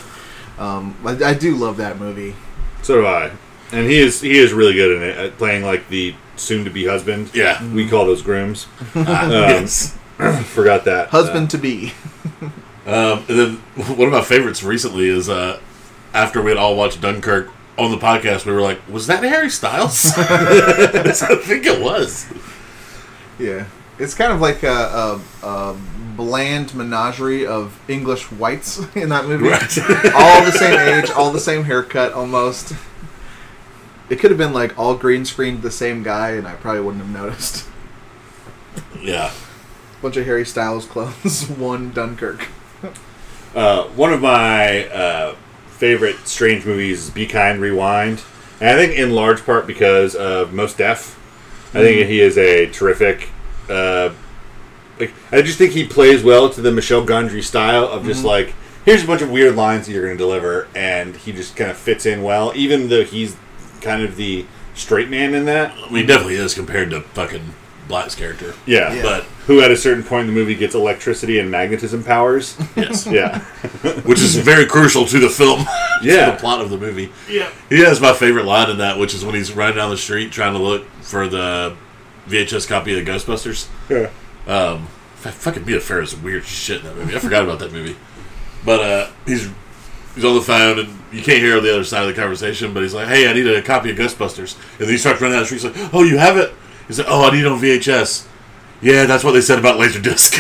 Um, I, I do love that movie. So do I. And he is he is really good in it, at playing like the soon-to-be husband. Yeah. We call those grooms. um, yes. Forgot that. Husband-to-be. um, and then one of my favorites recently is uh, after we had all watched Dunkirk, on the podcast, we were like, was that Harry Styles? I think it was. Yeah. It's kind of like a, a, a bland menagerie of English whites in that movie. Right. All the same age, all the same haircut, almost. It could have been like all green screened the same guy, and I probably wouldn't have noticed. Yeah. Bunch of Harry Styles clones, one Dunkirk. Uh, one of my... Uh, favorite strange movies, Be Kind, Rewind. And I think in large part because of Mos Def. I mm. think he is a terrific... Uh, like I just think he plays well to the Michel Gondry style of just mm. like, here's a bunch of weird lines that you're going to deliver, and he just kind of fits in well, even though he's kind of the straight man in that. I mean, he definitely is compared to fucking Black's character. Yeah. yeah. But who at a certain point in the movie gets electricity and magnetism powers. Yes. Yeah. Which is very crucial to the film. Yeah. To the plot of the movie. Yeah. He has my favorite line in that, which is when he's riding down the street trying to look for the V H S copy of Ghostbusters. Yeah. Um, fucking Mia Farrow's weird shit in that movie. I forgot about that movie. But uh, he's he's on the phone and you can't hear the other side of the conversation, but he's like, hey, I need a copy of Ghostbusters. And then he starts running down the street. He's like, oh, you have it? He's like, oh, I need it on V H S. Yeah, that's what they said about Laserdisc.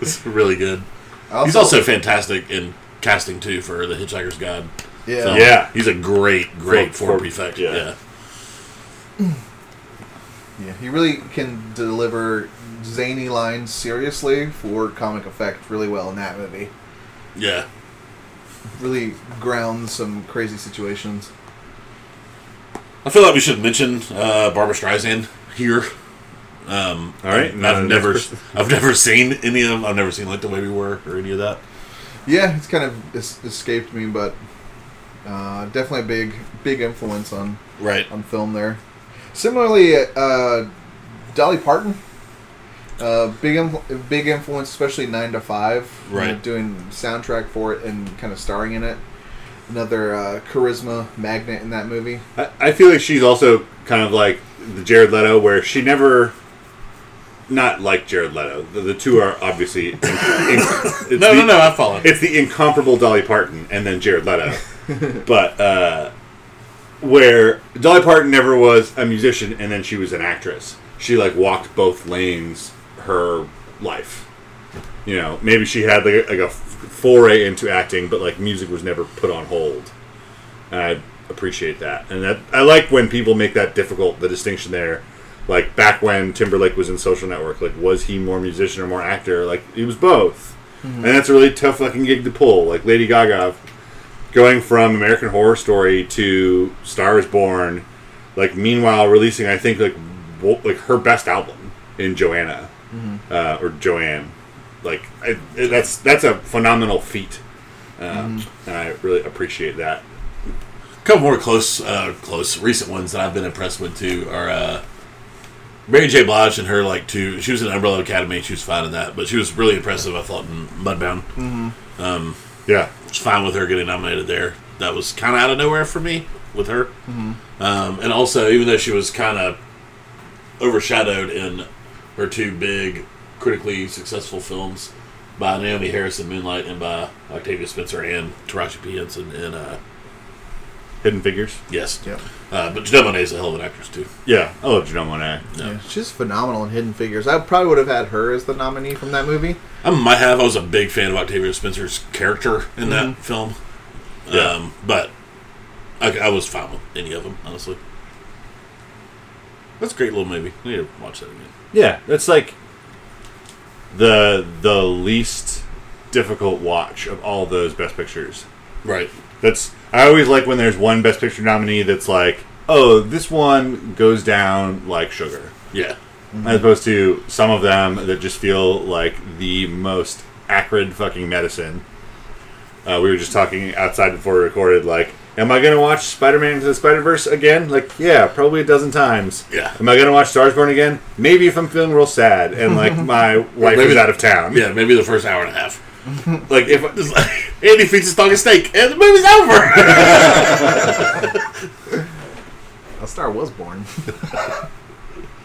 It's really good. Also, he's also fantastic in casting, too, for The Hitchhiker's Guide. Yeah. So, yeah. He's a great, great form prefect. Yeah. yeah. Yeah, he really can deliver zany lines seriously for comic effect really well in that movie. Yeah. Really grounds some crazy situations. I feel like we should mention uh, Barbra Streisand here. Um, all right, no, I've never, I've never seen any of them. I've never seen like The Way We Were or any of that. Yeah, it's kind of es- escaped me, but uh, definitely a big, big influence on right on film there. Similarly, uh, Dolly Parton, uh, big, inf- big influence, especially Nine to Five, right? You know, doing soundtrack for it and kind of starring in it. Another uh, charisma magnet in that movie. I, I feel like she's also kind of like the Jared Leto, where she never. Not like Jared Leto. The, the two are obviously... In, in, it's no, the, no, no, I follow. It's the incomparable Dolly Parton and then Jared Leto. But uh, where Dolly Parton never was a musician and then she was an actress. She like walked both lanes her life. You know, maybe she had like a, like a foray into acting, but like music was never put on hold. And I appreciate that. And that, I like when people make that difficult, the distinction there. Like, back when Timberlake was in Social Network, like, was he more musician or more actor? Like, he was both. Mm-hmm. And that's a really tough fucking gig to pull. Like, Lady Gaga, going from American Horror Story to Star is Born, like, meanwhile releasing, I think, like, like her best album in Joanna. Mm-hmm. Uh, or Joanne. Like, I, that's that's a phenomenal feat. Um, mm-hmm. And I really appreciate that. A couple more close, uh, close recent ones that I've been impressed with, too, are... Uh, Mary J. Blige and her, like, two... She was in Umbrella Academy. She was fine in that. But she was really impressive, I thought, in Mudbound. Mm-hmm. Um, yeah. It's fine with her getting nominated there. That was kind of out of nowhere for me with her. Mm-hmm. Um, and also, even though she was kind of overshadowed in her two big, critically successful films by Naomi Harris in Moonlight and by Octavia Spencer and Taraji P. Henson in... Uh, Hidden Figures? Yes. Yep. Uh, but Janelle Monáe's a hell of an actress, too. Yeah, I love Janelle Monáe. Yeah. Yeah, she's phenomenal in Hidden Figures. I probably would have had her as the nominee from that movie. I might have. I was a big fan of Octavia Spencer's character in mm-hmm. that film. Yeah. Um, but I, I was fine with any of them, honestly. That's a great little movie. I need to watch that again. Yeah, that's like the the least difficult watch of all those Best Pictures. Right. That's... I always like when there's one Best Picture nominee that's like, oh, this one goes down like sugar. Yeah. Mm-hmm. As opposed to some of them that just feel like the most acrid fucking medicine. Uh, we were just talking outside before we recorded, like, Am I going to watch Spider-Man Into the Spider-Verse again? Like, yeah, probably a dozen times. Yeah. Am I going to watch Stars Born again? Maybe if I'm feeling real sad and, like, my wife maybe, is out of town. Yeah, maybe the first hour and a half. Like, if I, just, like, Andy feeds his dog a steak, and the movie's over! A star was born.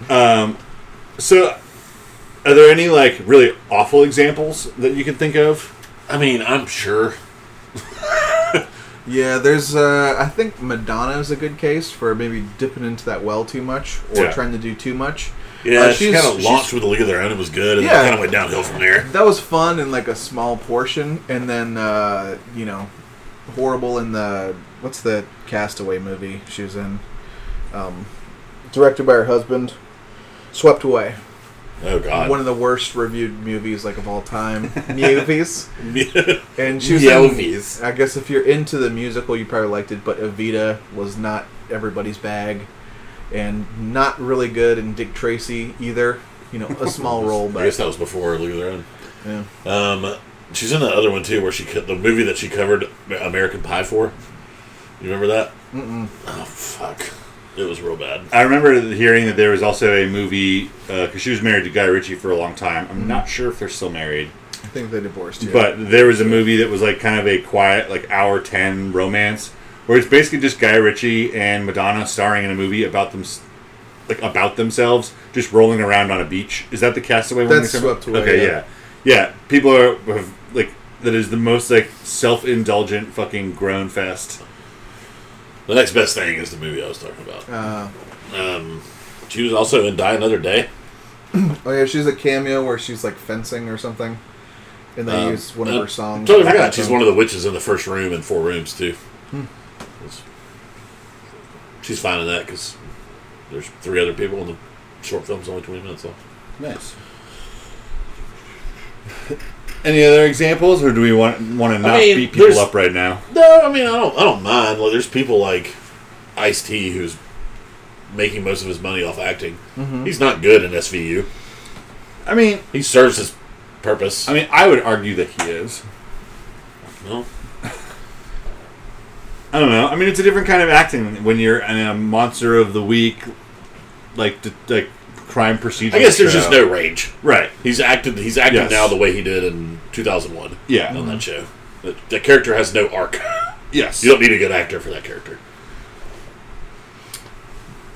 um, so, are there any, like, really awful examples that you can think of? I mean, I'm sure... Yeah, there's, uh, I think Madonna's a good case for maybe dipping into that well too much or yeah. trying to do too much. Yeah, uh, she kind of launched with a league of their own. It was good, and yeah, it kind of went downhill from there. That was fun in, like, a small portion, and then, uh, you know, horrible in the, what's the Castaway movie she was in? Um, directed by her husband, Swept Away. Oh, God. One of the worst reviewed movies, like, of all time. Movies. And she was in, I guess if you're into the musical, you probably liked it, but Evita was not everybody's bag. And not really good in Dick Tracy, either. You know, a small role. But I guess that was before League of Their Own. Yeah. Um, she's in the other one, too, where she co- the movie that she covered American Pie for. You remember that? Mm-mm. Oh, fuck. It was real bad. I remember hearing that there was also a movie, because uh, she was married to Guy Ritchie for a long time. I'm mm-hmm. not sure if they're still married. I think they divorced, yeah. But there was a movie that was like kind of a quiet, like hour ten romance, where it's basically just Guy Ritchie and Madonna starring in a movie about them, like about themselves, just rolling around on a beach. Is that the Castaway one? That's Swept Away. Okay, yeah. Yeah, yeah. People are, have, like, that is the most like self-indulgent fucking groan fest. The next best thing is the movie I was talking about. Uh, um, she was also in Die Another Day. Oh, yeah, she's a cameo where she's, like, fencing or something. And they um, use one uh, of her songs. I totally forgot. She's one of the witches in the first room and Four Rooms, too. Hmm. She's fine in that because there's three other people and the short film's only twenty minutes long. Nice. Any other examples, or do we want want to not I mean, beat people up right now? No, I mean I don't I don't mind. Like, there's people like Ice-T who's making most of his money off acting. Mm-hmm. He's not good in S V U. I mean, he serves his purpose. I mean, I would argue that he is. No. I don't know. I mean, it's a different kind of acting when you're in a monster of the week, like like. crime procedure. I guess there's show. Just no range. Right. He's acted he's acting yes. now the way he did in two thousand one. Yeah. On mm-hmm. that show. That, that character has no arc. Yes. You don't need a good actor for that character.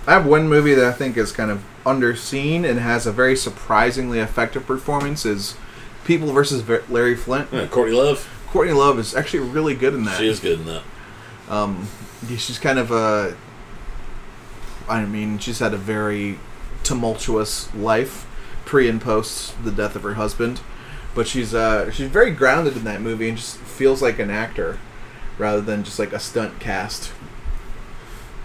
I have one movie that I think is kind of underseen and has a very surprisingly effective performance is People versus Larry Flint. Yeah, Courtney Love. Courtney Love is actually really good in that. She is good in that. Um, she's kind of a... I mean, she's had a very... tumultuous life, pre and post the death of her husband, but she's uh, she's very grounded in that movie and just feels like an actor rather than just like a stunt cast.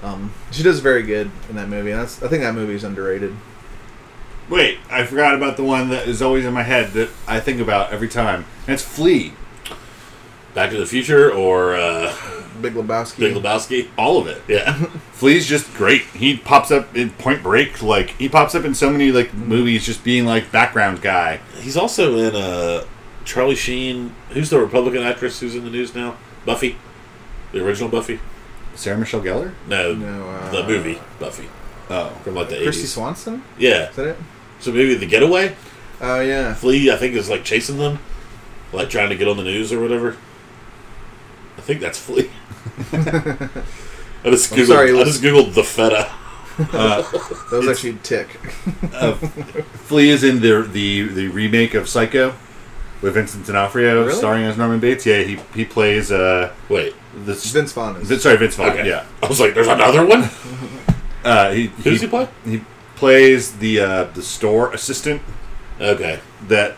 Um, she does very good in that movie, and that's, I think that movie is underrated. Wait, I forgot about the one that is always in my head that I think about every time. And it's Flea, Back to the Future, or uh, Big Lebowski. Big Lebowski. All of it. Yeah. Flea's just great. He pops up in Point Break. Like, he pops up in so many, like, movies just being, like, background guy. He's also in uh, Charlie Sheen. Who's the Republican actress who's in the news now? Buffy. The original Buffy. Sarah Michelle Gellar? No. no uh, the movie Buffy. Oh. From, like, the eighties. Christy Swanson? Yeah. Is that it? So maybe The Getaway? Oh, yeah. Flea, I think, is, like, chasing them. Like, trying to get on the news or whatever. I think that's Flea. I just googled, sorry, I just googled the feta. Uh, that was actually Tick. uh, Flea is in the, the the remake of Psycho with Vincent D'Onofrio, really? Starring as Norman Bates. Yeah, he he plays. Uh, Wait, the, Vince Vaughn. Is. Sorry, Vince Vaughn. Okay. Yeah, I was like, there's another one. uh, he, Who does he, he play? He plays the uh, the store assistant. Okay, that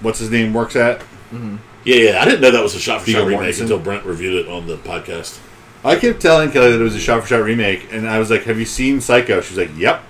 what's his name works at. Mm-hmm. Yeah, yeah, I didn't know that was a shot-for-shot remake until Brent reviewed it on the podcast. I kept telling Kelly that it was a shot-for-shot remake, and I was like, have you seen Psycho? She's like, yep.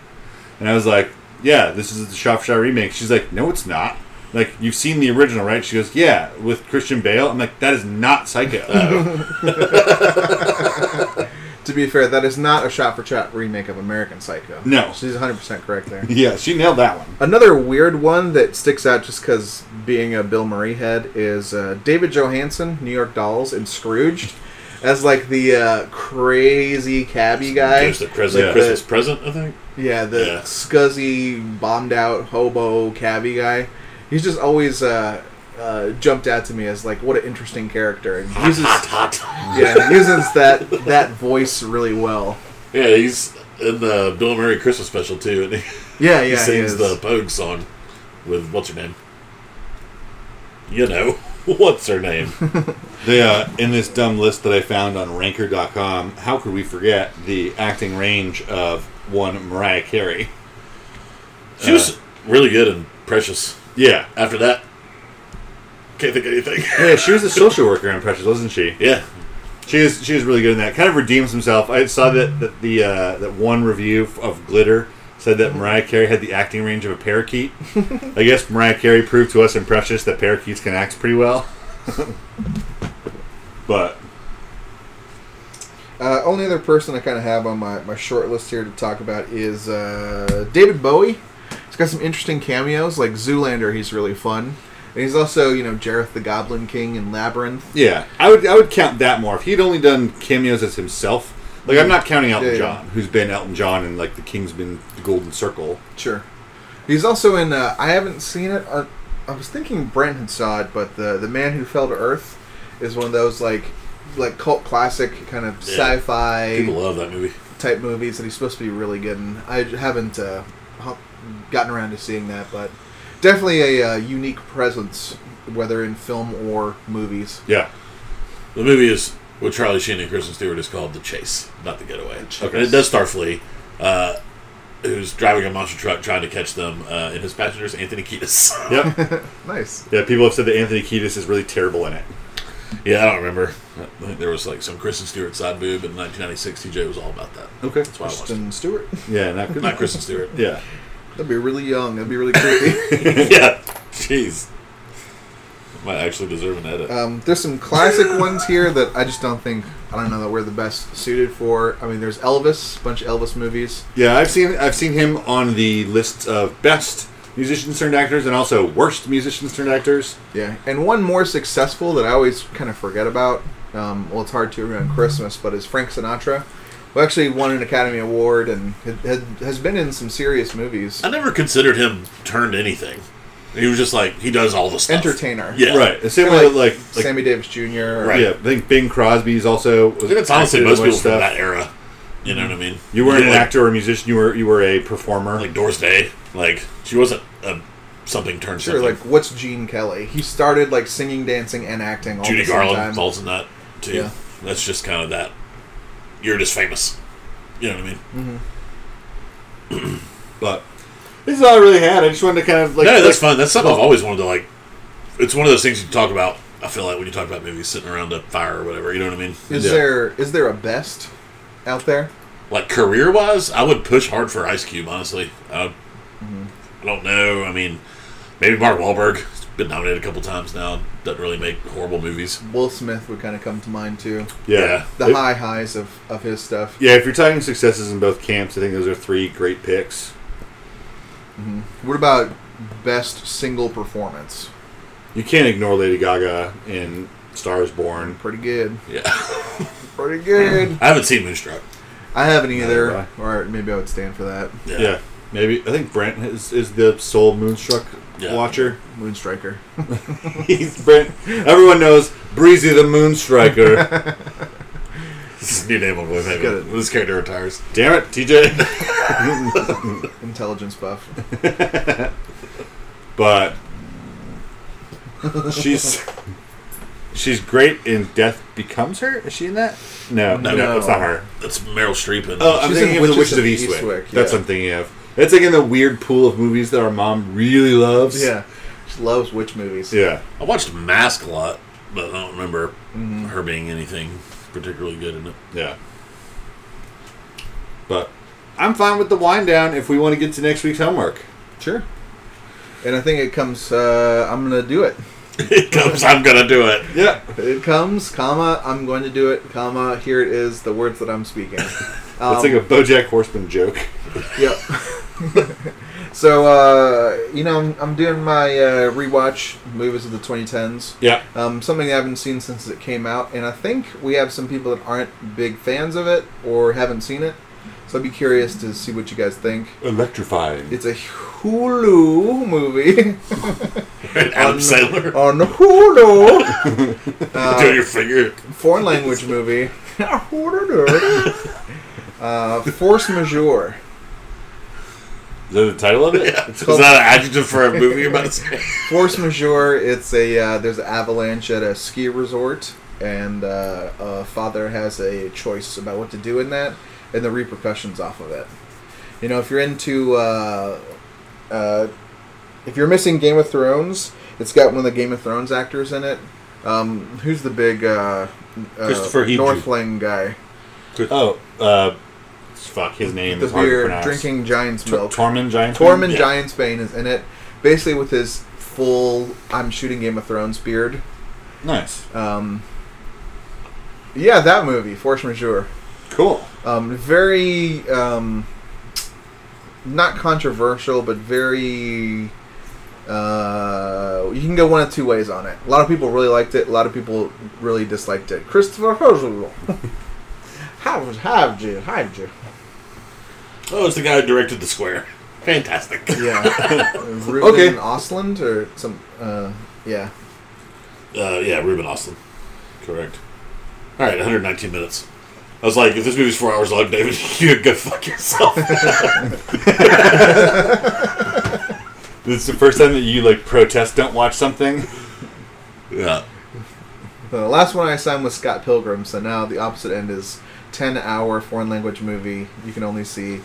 And I was like, yeah, this is a shot-for-shot remake. She's like, no, it's not. Like, you've seen the original, right? She goes, yeah, with Christian Bale. I'm like, that is not Psycho. Oh. To be fair, that is not a shot-for-shot remake of American Psycho. No. She's one hundred percent correct there. Yeah, she nailed that one. Another weird one that sticks out just because being a Bill Murray head is uh, David Johansen, New York Dolls, and Scrooged. as like the uh, crazy cabbie guy. Gives the Christmas, yeah. Christmas the, present, I think. Yeah, the yeah. scuzzy, bombed out hobo cabbie guy. He's just always uh, uh, jumped out to me as like what an interesting character, and hot, uses hot, hot. yeah he uses that that voice really well. Yeah, he's in the Bill Murray Christmas special too, and he, yeah, yeah, he sings he the Pogue song with what's her name. You know, what's her name? They, uh, in this dumb list that I found on ranker dot com, how could we forget the acting range of one Mariah Carey? She uh, was really good and Precious. Yeah. After that, can't think of anything. Yeah, she was a social worker in Precious, wasn't she? Yeah. She is. She is really good in that. Kind of redeems himself. I saw that that the uh, that one review of Glitter said that Mariah Carey had the acting range of a parakeet. I guess Mariah Carey proved to us in Precious that parakeets can act pretty well. But uh, only other person I kind of have on my, my short list here to talk about is uh, David Bowie. He's got some interesting cameos, like Zoolander. He's really fun, and he's also, you know, Jareth the Goblin King in Labyrinth. Yeah, I would I would count that more if he'd only done cameos as himself. Like, I'm not counting Elton yeah, John, yeah. who's been Elton John in, like, The Kingsman, The Golden Circle. Sure. He's also in, uh, I haven't seen it, uh, I was thinking Brent had saw it, but the, the Man Who Fell to Earth is one of those, like, like cult classic kind of yeah. sci-fi... People love that movie. ...type movies that he's supposed to be really good in. I haven't uh, gotten around to seeing that, but definitely a uh, unique presence, whether in film or movies. Yeah. The movie is... With Charlie Sheen and Kristen Stewart is called The Chase, not The Getaway. Okay. And it does star Flea, uh, who's driving a monster truck trying to catch them, uh, and his passenger is Anthony Kiedis. Yep. Nice. Yeah, people have said that Anthony Kiedis is really terrible in it. Yeah, I don't remember. I think there was like some Kristen Stewart side boob in nineteen ninety-six. T J was all about that. Okay. That's why Kristen I watched it. Stewart? Yeah, not, not Kristen Stewart. Yeah. That'd be really young. That'd be really creepy. Yeah. Jeez. Might actually deserve an edit. Um, there's some classic ones here that I just don't think I don't know that we're the best suited for. I mean, there's Elvis, a bunch of Elvis movies. Yeah, I've seen I've seen him on the list of best musicians turned actors and also worst musicians turned actors. Yeah, and one more successful that I always kind of forget about. Um, well, it's hard to remember Christmas, but is Frank Sinatra, who actually won an Academy Award and had, has been in some serious movies. I never considered him turned anything. He was just like, he does all the stuff. Entertainer. Yeah. Right. The same way like, like, like Sammy Davis Junior Or, right. Yeah, I think Bing Crosby's also... Was I think it's honestly most people stuff. From that era. You know what I mean? You weren't yeah, an like, actor or a musician. You were you were a performer. Like Doris Day. Like, she wasn't a something turned sure, something. Sure, like, what's Gene Kelly? He started, like, singing, dancing, and acting all Judy the Garland time. Falls in that, too. Yeah. That's just kind of that. You're just famous. You know what I mean? Mm-hmm. But... This is all I really had. I just wanted to kind of like... No, that's like, fun. That's something I've always wanted to like... It's one of those things you talk about, I feel like, when you talk about movies sitting around a fire or whatever. You know what I mean? Is yeah. there is there a best out there? Like, career-wise, I would push hard for Ice Cube, honestly. I, mm-hmm. I don't know. I mean, maybe Mark Wahlberg. He's been nominated a couple times now. Doesn't really make horrible movies. Will Smith would kind of come to mind, too. Yeah. yeah. The it, high highs of, of his stuff. Yeah, if you're talking successes in both camps, I think those are three great picks. Mm-hmm. What about best single performance? You can't ignore Lady Gaga in Star Is Born. Pretty good. Yeah. Pretty good. I haven't seen Moonstruck. I haven't either. Uh, or maybe I would stand for that. Yeah. yeah. Maybe. I think Brent is, is the sole Moonstruck yeah. watcher. Moonstriker. He's Brent. Everyone knows Breezy the Moonstriker. This is new name on Boy Baby. When this character retires. Damn it, T J. Intelligence buff. But she's she's great in Death Becomes Her. Is she in that? No, no, no it's not her. That's Meryl Streep. In oh, I'm thinking of The Witches of Eastwick. Eastwick yeah. That's what I'm thinking of. That's like in the weird pool of movies that our mom really loves. Yeah, she loves witch movies. Yeah, I watched Mask a lot, but I don't remember mm-hmm. her being anything particularly good in it. Yeah. But I'm fine with the wind down if we want to get to next week's homework. Sure. And I think it comes, uh, I'm going to do it. It comes, I'm going to do it. Yeah. It comes, comma, I'm going to do it, comma, here it is, the words that I'm speaking. It's um, like a BoJack Horseman joke. Yep. So, uh, you know, I'm, I'm doing my uh, rewatch movies of the twenty tens. Yeah. Um, something I haven't seen since it came out, and I think we have some people that aren't big fans of it or haven't seen it. So I'd be curious to see what you guys think. Electrifying. It's a Hulu movie. Adam Sandler. On, on Hulu. uh, Do your finger. Foreign language movie. uh, Force Majeure. Is that the title of it? Yeah. Is that an adjective for a movie you're about to say? Force Majeure. It's a uh, there's an avalanche at a ski resort, and uh, a father has a choice about what to do in that, and the repercussions off of it. You know, if you're into uh, uh, if you're missing Game of Thrones, it's got one of the Game of Thrones actors in it. Um, who's the big uh, Christopher uh, Northling guy? Oh. Uh, Fuck, his name the is beer, hard to pronounce. Drinking Giant's T- Milk. Tormund Giantsbane? Tormund yeah. Giantsbane is in it, basically with his full I'm shooting Game of Thrones beard. Nice. Um, yeah, that movie, Force Majeure. Cool. Um, very, um, not controversial, but very, uh, you can go one of two ways on it. A lot of people really liked it, a lot of people really disliked it. Christopher Hosel. How was Hive Jim? Hive Jim. Oh, it's the guy who directed The Square. Fantastic. Yeah. Ruben okay. Östlund or some, uh, yeah. Uh, yeah, Ruben Östlund. Correct. All right, one hundred nineteen minutes. I was like, if this movie's four hours long, David, you go fuck yourself. This is the first time that you, like, protest don't watch something? Yeah. The last one I signed was Scott Pilgrim, so now the opposite end is ten-hour foreign language movie you can only see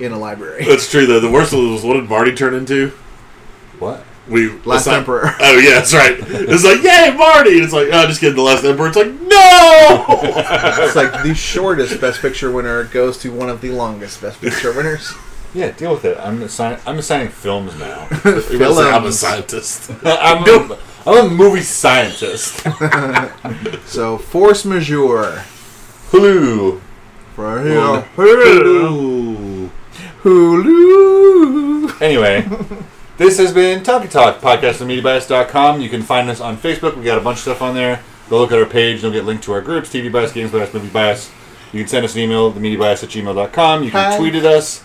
in a library. That's true, though. The worst of those, what did Marty turn into? What? We Last assi- Emperor. Oh, yeah, that's right. It's like, yay, Marty! And it's like, oh, just kidding, The Last Emperor. It's like, no! It's like the shortest Best Picture winner goes to one of the longest Best Picture winners. Yeah, deal with it. I'm assign- I'm assigning films now. films. Like, I'm a scientist. I'm, a, I'm a movie scientist. So, Force Majeure. Hulu. Hulu. Hulu. Hulu. Anyway, this has been Talkie Talk, podcast on media bias dot com. You can find us on Facebook. We got a bunch of stuff on there. Go look at our page. You'll get linked to our groups, T V Bias, Games Bias, Movie Bias. You can send us an email, the media bias at gmail dot com. You can Hi. tweet at us,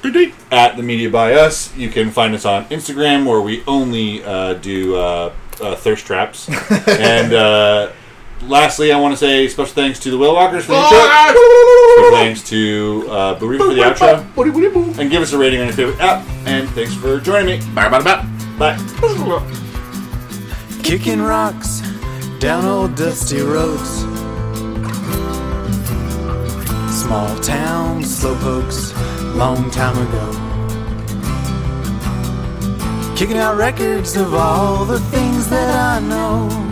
at themediabias. You can find us on Instagram, where we only uh, do uh, uh, thirst traps. And... Uh, lastly, I want to say special thanks to the Whale Walkers for the intro. Special thanks to uh, Boo Reefer for the outro. And give us a rating on your favorite app. And thanks for joining me. Bye, bye, bye. Bye. Kicking rocks down old dusty roads. Small town slowpokes long time ago. Kicking out records of all the things that I know.